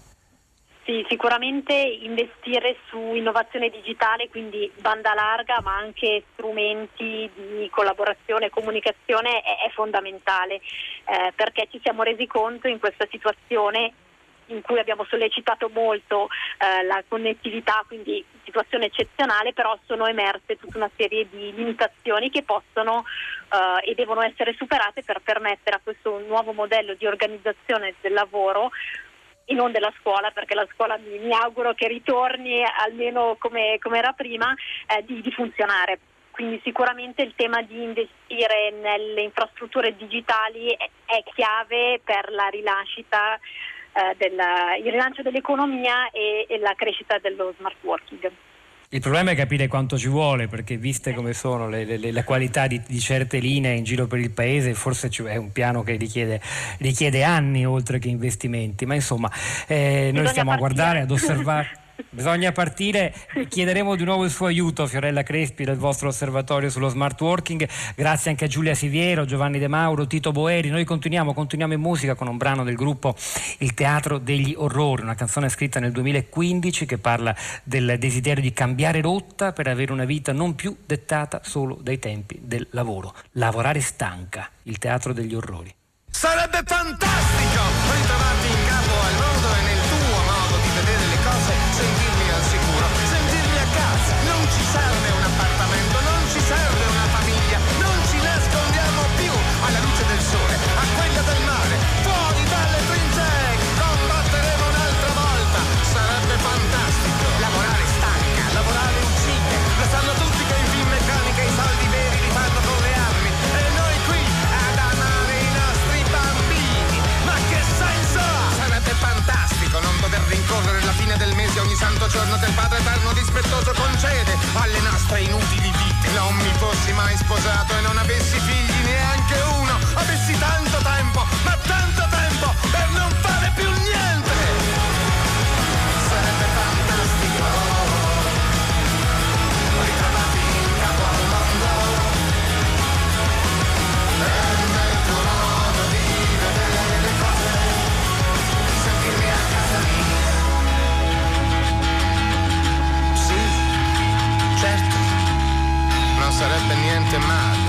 Sì, sicuramente investire su innovazione digitale, quindi banda larga, ma anche strumenti di collaborazione e comunicazione è fondamentale, perché ci siamo resi conto in questa situazione in cui abbiamo sollecitato molto la connettività, quindi situazione eccezionale, però sono emerse tutta una serie di limitazioni che possono e devono essere superate per permettere a questo nuovo modello di organizzazione del lavoro, e non della scuola, perché la scuola mi auguro che ritorni almeno come era prima, di funzionare. Quindi sicuramente il tema di investire nelle infrastrutture digitali è chiave per la rilascita il rilancio dell'economia e la crescita dello smart working. Il problema è capire quanto ci vuole, perché viste come sono la qualità di certe linee in giro per il paese, forse è un piano che richiede anni oltre che investimenti, ma insomma noi stiamo a guardare, ad osservare. Bisogna partire, chiederemo di nuovo il suo aiuto, Fiorella Crespi, del vostro osservatorio sullo smart working. Grazie anche a Giulia Siviero, Giovanni De Mauro, Tito Boeri. Noi continuiamo in musica con un brano del gruppo Il Teatro degli Orrori, una canzone scritta nel 2015 che parla del desiderio di cambiare rotta per avere una vita non più dettata solo dai tempi del lavoro. Lavorare stanca, Il Teatro degli Orrori. Sarebbe fantastico ritrovarti in campo al mondo e nel tuo modo di vedere le cose, sentirmi al sicuro, sentirmi a casa. Non ci serve un appartamento, non ci serve una famiglia, non ci nascondiamo più alla luce del sole, a quella del mare, fuori dalle trincee, combatteremo un'altra volta. Sarebbe fantastico lavorare stanca, lavorare uccide, lo sanno tutti che in film meccanica i soldi veri li fanno con le armi, e noi qui ad amare i nostri bambini. Ma che senso ha? Sarebbe fantastico non poter rincorrere la fine del mese, ogni santo giorno del Padre Eterno dispettoso concede alle nostre inutili vite. Non mi fossi mai sposato e non avessi figli, neanche uno, avessi tanto tempo, ma tanto tempo per non fare più niente. Sarebbe fantastico ritrovarti in capo al mondo e nel tuo modo di vedere le cose, sentirmi a casa mia. Sì, certo, non sarebbe niente male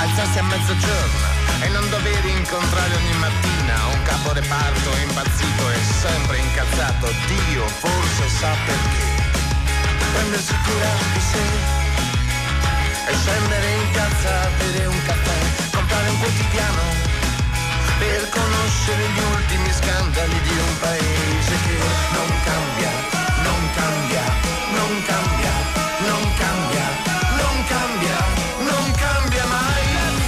alzarsi a mezzogiorno e non dover incontrare ogni mattina un caporeparto impazzito e sempre incazzato. Dio forse sa perché. Prendersi cura di sé e scendere in piazza a bere un caffè, comprare un quotidiano per conoscere gli ultimi scandali di un paese che non cambia, non cambia, non cambia, non cambia, non cambia, non cambia mai.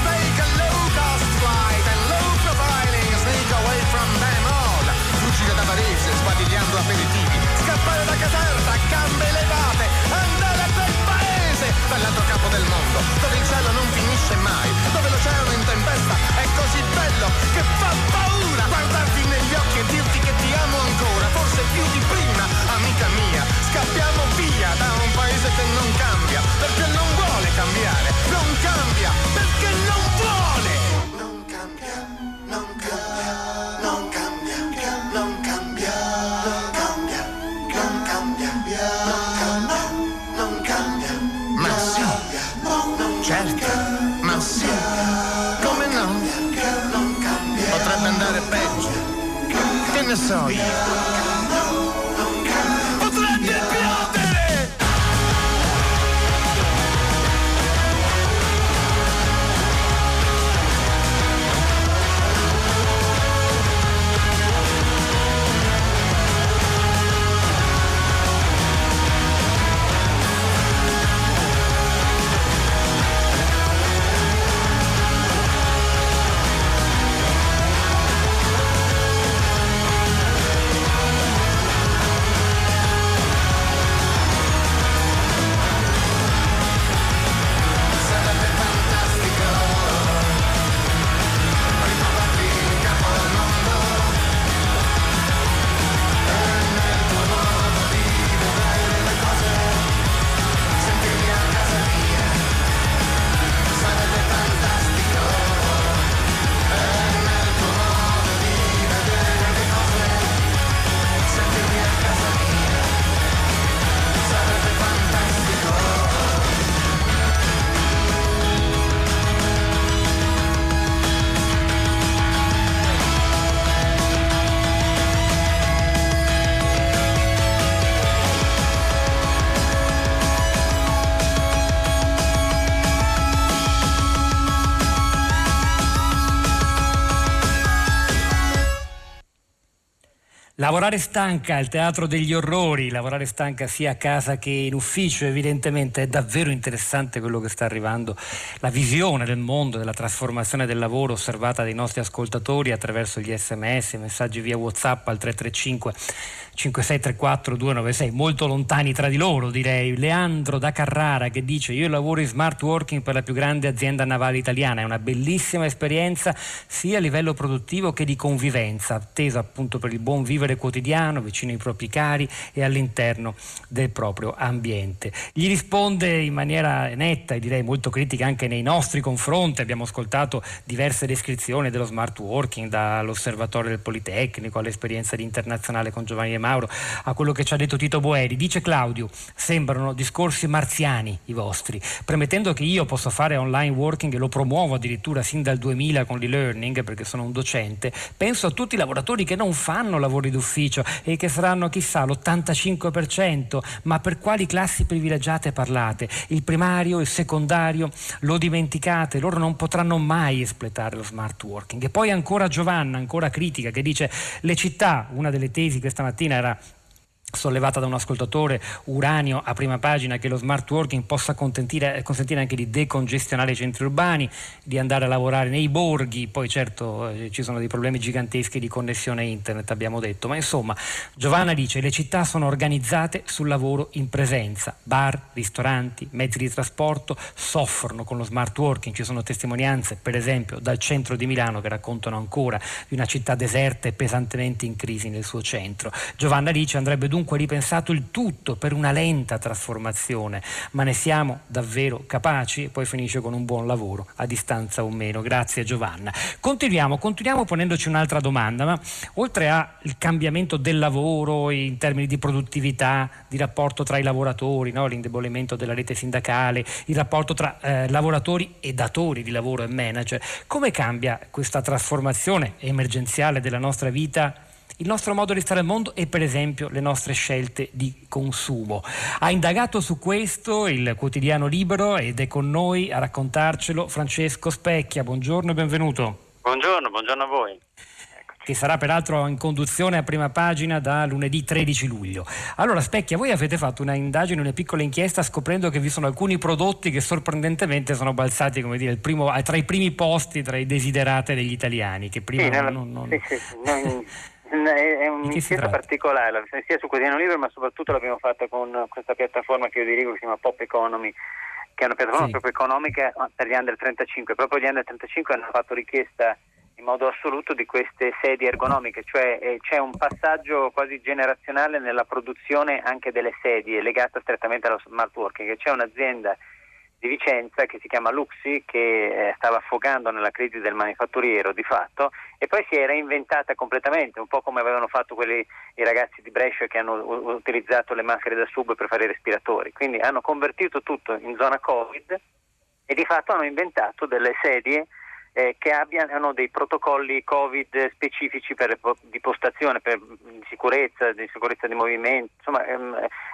Let's take a low cost flight and low profiling, sneak away from them all. Fuggire da Varese sbadigliando aperitivi, scappare da Caserta, gambe elevate, andare per paese, dall'altro capo del mondo, dove il cielo non finisce mai, dove l'oceano in tempesta è così bello che fa paura. Guardarti negli occhi e dirti che ti amo ancora, forse più di prima, amica mia. Scappiamo via da un paese che non cambia, perché non vuole cambiare, non cambia, perché non vuole. Non cambia, non cambia, non cambia, non cambia, non cambia, non cambia, non cambia, ma sì, certo, ma sì, come no, potrebbe andare peggio, che ne so io. Lavorare stanca al Teatro degli Orrori, lavorare stanca sia a casa che in ufficio, evidentemente è davvero interessante quello che sta arrivando, la visione del mondo, della trasformazione del lavoro osservata dai nostri ascoltatori attraverso gli sms, messaggi via WhatsApp al 335 5634 296, molto lontani tra di loro direi. Leandro da Carrara che dice: io lavoro in smart working per la più grande azienda navale italiana, è una bellissima esperienza sia a livello produttivo che di convivenza, attesa appunto per il buon vivere quotidiano, vicino ai propri cari e all'interno del proprio ambiente. Gli risponde in maniera netta e direi molto critica anche nei nostri confronti, abbiamo ascoltato diverse descrizioni dello smart working, dall'osservatorio del Politecnico all'esperienza di Internazionale con Giovanni De Mauro a quello che ci ha detto Tito Boeri. Dice Claudio: sembrano discorsi marziani i vostri, premettendo che io posso fare online working e lo promuovo addirittura sin dal 2000 con l'e-learning perché sono un docente. Penso a tutti i lavoratori che non fanno lavori d'ufficio e che saranno chissà l'85%, ma per quali classi privilegiate parlate? Il primario, il secondario, lo dimenticate, loro non potranno mai espletare lo smart working. E poi ancora Giovanna, ancora critica, che dice: le città, una delle tesi questa mattina era sollevata da un ascoltatore, Uranio, a prima pagina, che lo smart working possa consentire anche di decongestionare i centri urbani, di andare a lavorare nei borghi. Poi certo ci sono dei problemi giganteschi di connessione internet, abbiamo detto, ma insomma Giovanna dice: le città sono organizzate sul lavoro in presenza, bar, ristoranti, mezzi di trasporto soffrono con lo smart working. Ci sono testimonianze per esempio dal centro di Milano che raccontano ancora di una città deserta e pesantemente in crisi nel suo centro. Giovanna dice: andrebbe dunque dunque ripensato il tutto per una lenta trasformazione, ma ne siamo davvero capaci? E poi finisce con un buon lavoro, a distanza o meno. Grazie Giovanna. Continuiamo ponendoci un'altra domanda, ma oltre al cambiamento del lavoro in termini di produttività, di rapporto tra i lavoratori, no? L'indebolimento della rete sindacale, il rapporto tra lavoratori e datori di lavoro e manager, come cambia questa trasformazione emergenziale della nostra vita il nostro modo di stare al mondo e per esempio le nostre scelte di consumo? Ha indagato su questo il quotidiano Libero ed è con noi a raccontarcelo Francesco Specchia. Buongiorno e benvenuto. Buongiorno a voi. Che sarà peraltro in conduzione a prima pagina da lunedì 13 luglio. Allora Specchia, voi avete fatto una indagine, una piccola inchiesta, scoprendo che vi sono alcuni prodotti che sorprendentemente sono balzati, come dire, tra i primi posti, tra i desiderati degli italiani, che prima È un'inchiesta particolare, sia su Quotidiano Libero, ma soprattutto l'abbiamo fatta con questa piattaforma che io dirigo, che si chiama Pop Economy, che è una piattaforma proprio economica per gli under 35. Proprio gli under 35 hanno fatto richiesta in modo assoluto di queste sedie ergonomiche, cioè c'è un passaggio quasi generazionale nella produzione anche delle sedie, legata strettamente allo smart working. C'è un'azienda di Vicenza che si chiama Luxi, che stava affogando nella crisi del manifatturiero di fatto, e poi si è reinventata completamente, un po' come avevano fatto i ragazzi di Brescia che hanno utilizzato le maschere da sub per fare i respiratori. Quindi hanno convertito tutto in zona Covid e di fatto hanno inventato delle sedie che abbiano dei protocolli Covid specifici di postazione, di sicurezza di movimento. Insomma,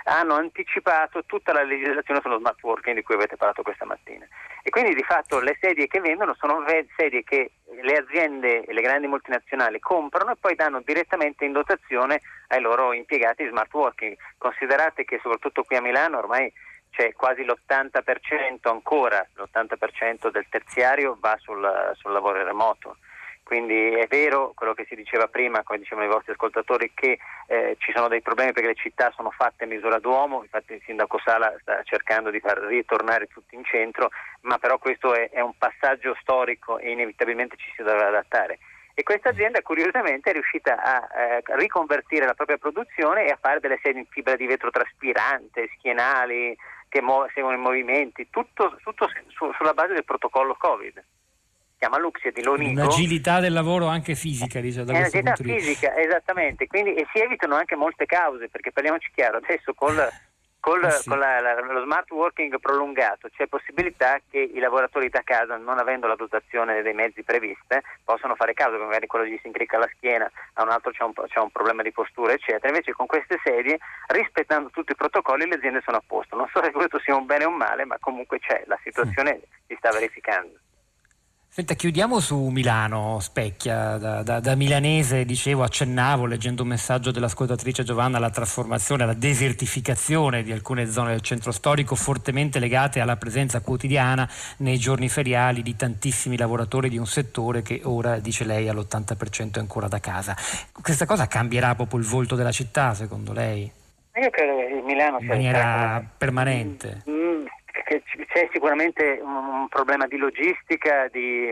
hanno anticipato tutta la legislazione sullo smart working di cui avete parlato questa mattina. E quindi di fatto le sedie che vendono sono sedie che le aziende e le grandi multinazionali comprano e poi danno direttamente in dotazione ai loro impiegati di smart working. Considerate che soprattutto qui a Milano ormai c'è quasi l'80% del terziario va sul lavoro remoto. Quindi è vero quello che si diceva prima, come dicevano i vostri ascoltatori, che ci sono dei problemi perché le città sono fatte a misura d'uomo. Infatti il sindaco Sala sta cercando di far ritornare tutti in centro, ma però questo è un passaggio storico e inevitabilmente ci si dovrà adattare. E questa azienda curiosamente è riuscita a riconvertire la propria produzione e a fare delle sedie in fibra di vetro traspirante, schienali, che seguono i movimenti, tutto sulla base del protocollo Covid. Si chiama Luxia di Lonico. Un'agilità del lavoro anche fisica, da questo punto di vista. Fisica, esattamente. Quindi si evitano anche molte cause, perché parliamoci chiaro, adesso con lo smart working prolungato c'è possibilità che i lavoratori da casa, non avendo la dotazione dei mezzi previste, possano fare caso, che magari quello gli si incricca la schiena, a un altro c'è un problema di postura, eccetera. Invece con queste sedie, rispettando tutti i protocolli, le aziende sono a posto. Non so se questo sia un bene o un male, ma comunque c'è, la situazione si sta verificando. Senta, chiudiamo su Milano, Specchia, da milanese, accennavo leggendo un messaggio dell'ascoltatrice Giovanna alla trasformazione, alla desertificazione di alcune zone del centro storico fortemente legate alla presenza quotidiana nei giorni feriali di tantissimi lavoratori di un settore che ora, dice lei, all'80% è ancora da casa. Questa cosa cambierà proprio il volto della città, secondo lei? Io credo che Milano sia in maniera permanente. C'è sicuramente un problema di logistica, di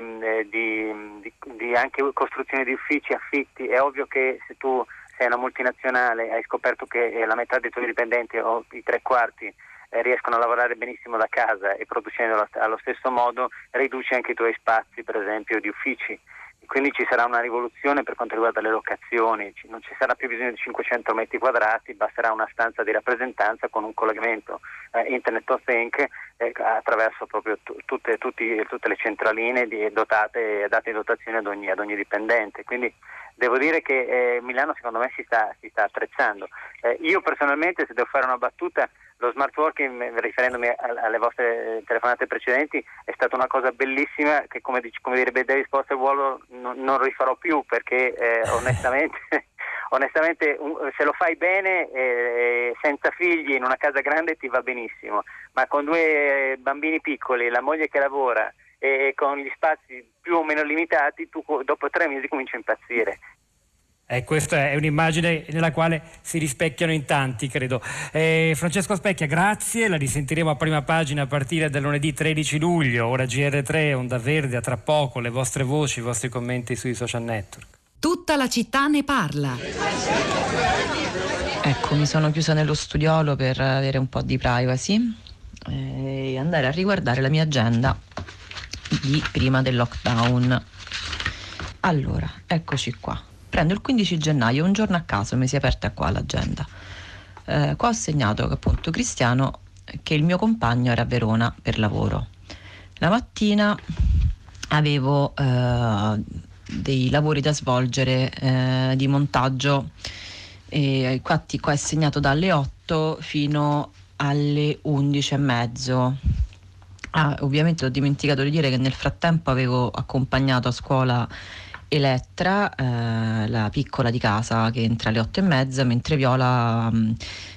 anche costruzione di uffici, affitti. È ovvio che se tu sei una multinazionale hai scoperto che la metà dei tuoi dipendenti o i 3/4 riescono a lavorare benissimo da casa e producendo allo stesso modo riduci anche i tuoi spazi, per esempio, di uffici. Quindi ci sarà una rivoluzione per quanto riguarda le locazioni, non ci sarà più bisogno di 500 metri quadrati, basterà una stanza di rappresentanza con un collegamento Internet of Things attraverso proprio tutte le centraline date in dotazione ad ogni dipendente. Quindi devo dire che Milano secondo me si sta attrezzando. Io personalmente, se devo fare una battuta, lo smart working, riferendomi alle vostre telefonate precedenti, è stata una cosa bellissima che, come direbbe David Foster-Waller, non rifarò più, perché onestamente se lo fai bene, senza figli, in una casa grande ti va benissimo, ma con 2 bambini piccoli, la moglie che lavora e con gli spazi più o meno limitati, tu dopo 3 mesi cominci a impazzire. Questa è un'immagine nella quale si rispecchiano in tanti, credo. Francesco Specchia, grazie, la risentiremo a prima pagina a partire dal lunedì 13 luglio, ora GR3, Onda Verde, a tra poco, le vostre voci, i vostri commenti sui social network. Tutta la città ne parla. Ecco, mi sono chiusa nello studiolo per avere un po' di privacy e andare a riguardare la mia agenda di prima del lockdown. Allora, eccoci qua. Prendo il 15 gennaio, un giorno a caso mi si è aperta qua l'agenda. Qua ho segnato che appunto Cristiano, che il mio compagno era a Verona per lavoro. La mattina avevo dei lavori da svolgere di montaggio, e qua è segnato dalle 8 fino alle 11:30. Ovviamente ho dimenticato di dire che nel frattempo avevo accompagnato a scuola Elettra, la piccola di casa che entra alle 8:30, mentre Viola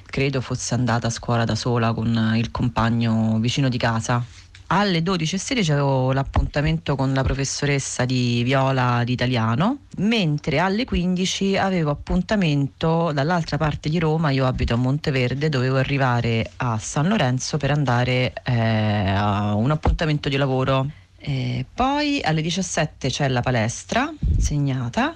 credo fosse andata a scuola da sola con il compagno vicino di casa. Alle 12:16 avevo l'appuntamento con la professoressa di Viola di italiano, mentre alle 15 avevo appuntamento dall'altra parte di Roma. Io abito a Monteverde, dovevo arrivare a San Lorenzo per andare a un appuntamento di lavoro. Poi alle 17 c'è la palestra segnata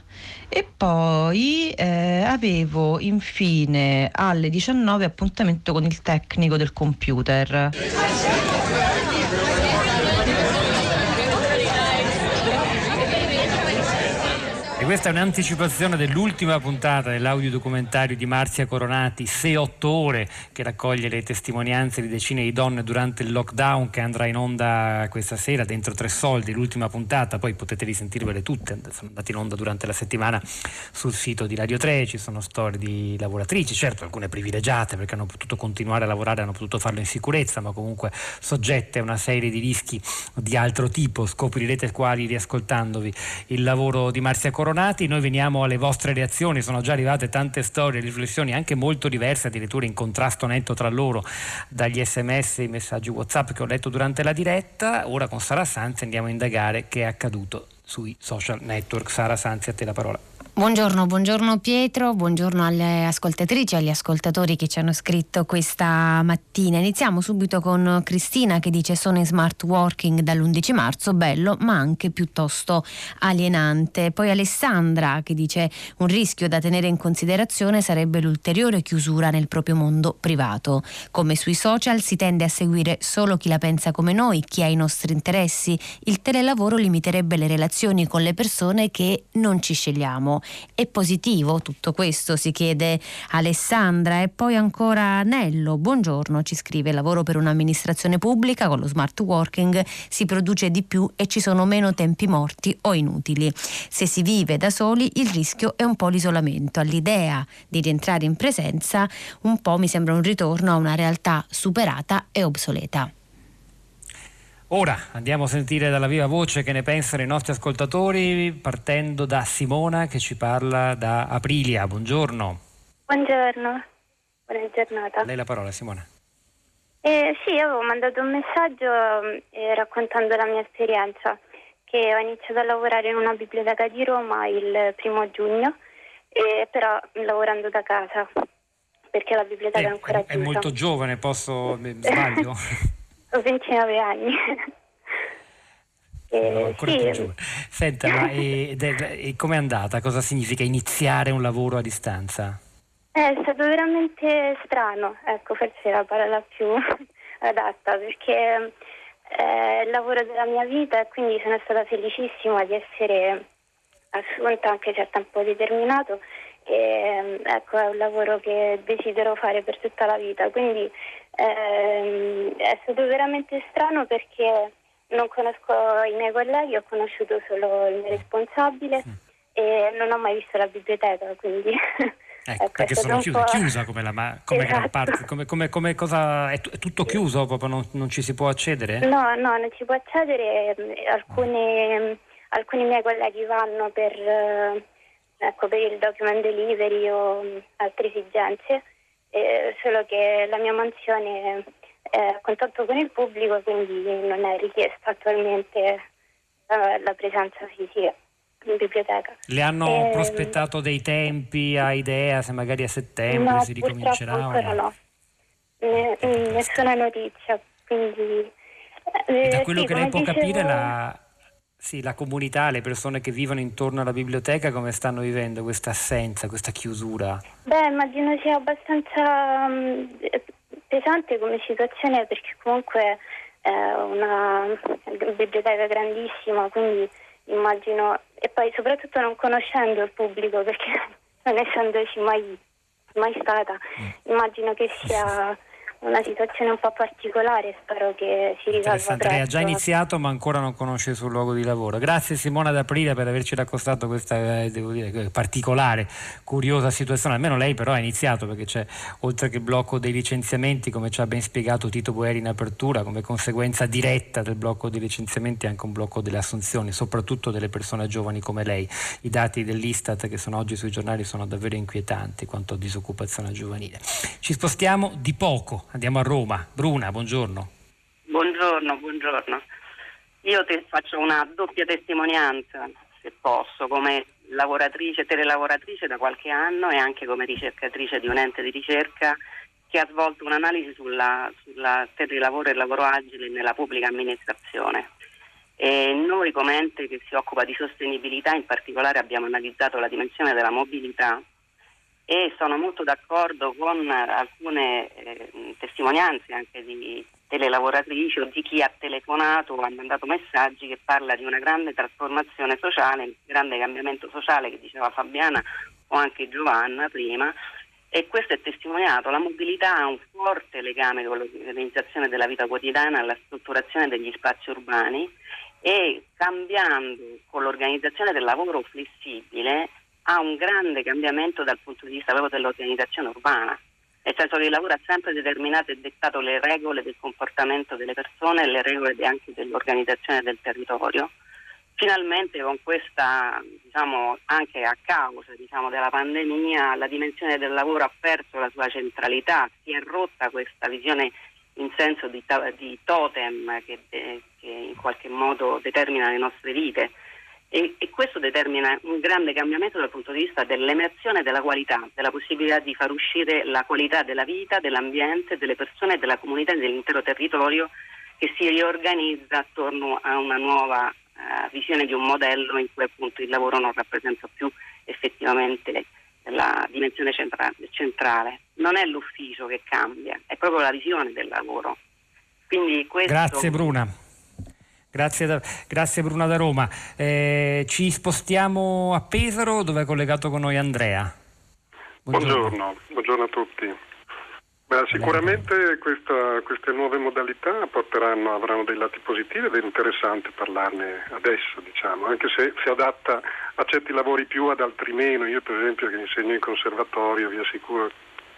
e poi avevo infine alle 19 appuntamento con il tecnico del computer. E questa è un'anticipazione dell'ultima puntata dell'audiodocumentario di Marzia Coronati, Se 8 ore, che raccoglie le testimonianze di decine di donne durante il lockdown, che andrà in onda questa sera dentro Tre Soldi, l'ultima puntata. Poi potete risentirvele tutte, sono andate in onda durante la settimana sul sito di Radio 3, ci sono storie di lavoratrici, certo alcune privilegiate perché hanno potuto continuare a lavorare, hanno potuto farlo in sicurezza, ma comunque soggette a una serie di rischi di altro tipo. Scoprirete quali riascoltandovi il lavoro di Marzia Coronati. Noi veniamo alle vostre reazioni, sono già arrivate tante storie, riflessioni anche molto diverse, addirittura in contrasto netto tra loro, dagli sms ai messaggi WhatsApp che ho letto durante la diretta. Ora con Sara Sanzi andiamo a indagare che è accaduto sui social network. Sara Sanzi, a te la parola. Buongiorno Pietro, buongiorno alle ascoltatrici e agli ascoltatori che ci hanno scritto questa mattina. Iniziamo subito con Cristina che dice: sono in smart working dall'11 marzo, bello ma anche piuttosto alienante. Poi Alessandra che dice: un rischio da tenere in considerazione sarebbe l'ulteriore chiusura nel proprio mondo privato. Come sui social si tende a seguire solo chi la pensa come noi, chi ha i nostri interessi. Il telelavoro limiterebbe le relazioni con le persone che non ci scegliamo. È positivo tutto questo, si chiede Alessandra. E poi ancora Nello, buongiorno, ci scrive: lavoro per un'amministrazione pubblica, con lo smart working si produce di più e ci sono meno tempi morti o inutili. Se si vive da soli il rischio è un po' l'isolamento, all'idea di rientrare in presenza un po' mi sembra un ritorno a una realtà superata e obsoleta. Ora andiamo a sentire dalla viva voce che ne pensano i nostri ascoltatori, partendo da Simona che ci parla da Aprilia. Buongiorno. Buongiorno, buona giornata. A lei la parola, Simona. Sì, avevo mandato un messaggio raccontando la mia esperienza, che ho iniziato a lavorare in una biblioteca di Roma il 1° giugno, però lavorando da casa, perché la biblioteca è ancora chiusa. È molto giovane, sbaglio? Ho 29 anni. No, ancora sì. Più giovane. Senta, ma com'è andata? Cosa significa iniziare un lavoro a distanza? È stato veramente strano, ecco, forse è la parola più adatta, perché è il lavoro della mia vita e quindi sono stata felicissima di essere assunta anche se a tempo determinato. E, ecco, è un lavoro che desidero fare per tutta la vita, quindi è stato veramente strano perché non conosco i miei colleghi, ho conosciuto solo il mio responsabile e non ho mai visto la biblioteca, quindi ecco, perché sono chiusa come esatto. Gran parte come cosa è tutto chiuso, proprio non ci si può accedere? No, non si può accedere. Alcuni miei colleghi vanno per il document delivery o altre esigenze, solo che la mia mansione è a contatto con il pubblico, quindi non è richiesta attualmente la presenza fisica in biblioteca. Le hanno prospettato dei tempi, ha idea se magari a settembre si ricomincerà? No, purtroppo ancora no, nessuna notizia, quindi da quello che lei può capire la... Sì, la comunità, le persone che vivono intorno alla biblioteca, come stanno vivendo questa assenza, questa chiusura? Beh, immagino sia abbastanza pesante come situazione, perché comunque è una biblioteca grandissima, quindi immagino, e poi soprattutto non conoscendo il pubblico, perché non essendoci mai stata, immagino che sia una situazione un po' particolare, spero che si risolva presto. Ha già iniziato ma ancora non conosce il suo luogo di lavoro. Grazie Simona d'Aprilia per averci raccontato questa, devo dire, particolare, curiosa situazione. Almeno lei però ha iniziato, perché c'è, oltre che blocco dei licenziamenti, come ci ha ben spiegato Tito Boeri in apertura, come conseguenza diretta del blocco dei licenziamenti anche un blocco delle assunzioni, soprattutto delle persone giovani come lei. I dati dell'Istat che sono oggi sui giornali sono davvero inquietanti quanto a disoccupazione giovanile. Ci spostiamo di poco. Andiamo a Roma. Bruna, buongiorno. Buongiorno. Io ti faccio una doppia testimonianza, se posso, come lavoratrice, telelavoratrice da qualche anno e anche come ricercatrice di un ente di ricerca che ha svolto un'analisi sulla telelavoro e il lavoro agile nella pubblica amministrazione. E noi come ente che si occupa di sostenibilità in particolare abbiamo analizzato la dimensione della mobilità e sono molto d'accordo con alcune testimonianze anche di telelavoratrici o di chi ha telefonato o ha mandato messaggi, che parla di una grande trasformazione sociale, un grande cambiamento sociale che diceva Fabiana o anche Giovanna prima, e questo è testimoniato. La mobilità ha un forte legame con l'organizzazione della vita quotidiana, alla strutturazione degli spazi urbani, e cambiando con l'organizzazione del lavoro flessibile ha un grande cambiamento dal punto di vista proprio dell'organizzazione urbana, nel senso che il lavoro ha sempre determinato e dettato le regole del comportamento delle persone e le regole anche dell'organizzazione del territorio. Finalmente con questa, anche a causa della pandemia, la dimensione del lavoro ha perso la sua centralità, si è rotta questa visione in senso di totem che in qualche modo determina le nostre vite. E questo determina un grande cambiamento dal punto di vista dell'emersione della qualità, della possibilità di far uscire la qualità della vita, dell'ambiente, delle persone, della comunità e dell'intero territorio, che si riorganizza attorno a una nuova visione di un modello in cui appunto il lavoro non rappresenta più effettivamente la dimensione centrale. Non è l'ufficio che cambia, è proprio la visione del lavoro. Quindi questo... Grazie Bruna. Grazie Bruna da Roma. Ci spostiamo a Pesaro, dove è collegato con noi Andrea. Buongiorno a tutti. Beh, sicuramente queste nuove modalità avranno dei lati positivi ed è interessante parlarne adesso, anche se si adatta a certi lavori più, ad altri meno. Io per esempio, che insegno in conservatorio, vi assicuro,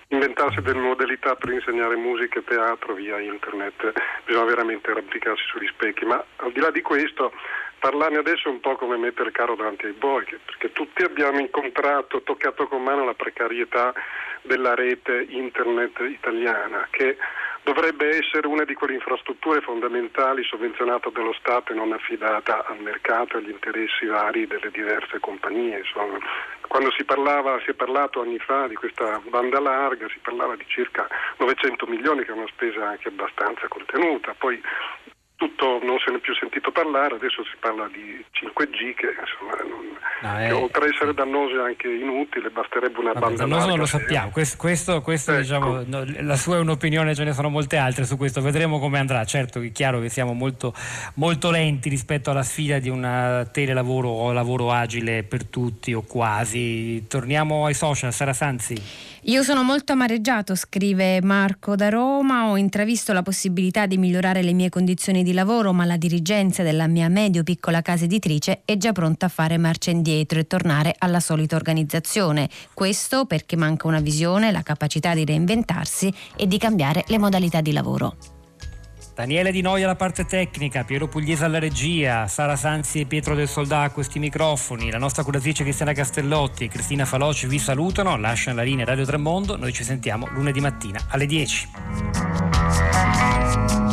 inventarsi delle modalità per insegnare musica e teatro via internet, bisogna veramente arrampicarsi sugli specchi. Ma al di là di questo, parlarne adesso è un po' come mettere il carro davanti ai boi, perché tutti abbiamo incontrato, toccato con mano la precarietà della rete internet italiana, che dovrebbe essere una di quelle infrastrutture fondamentali sovvenzionata dallo Stato e non affidata al mercato e agli interessi vari delle diverse compagnie. Insomma, quando si è parlato anni fa di questa banda larga, si parlava di circa 900 milioni, che è una spesa anche abbastanza contenuta. Poi tutto non se ne è più sentito parlare, adesso si parla di 5G che oltre a essere dannoso è anche inutile, basterebbe una banda larga. Non lo sappiamo, questo ecco. La sua è un'opinione, ce ne sono molte altre su questo, vedremo come andrà. Certo che è chiaro che siamo molto, molto lenti rispetto alla sfida di un telelavoro o lavoro agile per tutti o quasi. Torniamo ai social, Sara Sanzi. Io sono molto amareggiato, scrive Marco da Roma, ho intravisto la possibilità di migliorare le mie condizioni di lavoro, ma la dirigenza della mia medio-piccola casa editrice è già pronta a fare marcia indietro e tornare alla solita organizzazione. Questo perché manca una visione, la capacità di reinventarsi e di cambiare le modalità di lavoro. Daniele Di Noia alla parte tecnica, Piero Pugliese alla regia, Sara Sanzi e Pietro del Soldato a questi microfoni, la nostra curatrice Cristiana Castellotti e Cristina Faloci vi salutano, lasciano la linea Radio 3 Mondo, noi ci sentiamo lunedì mattina alle 10.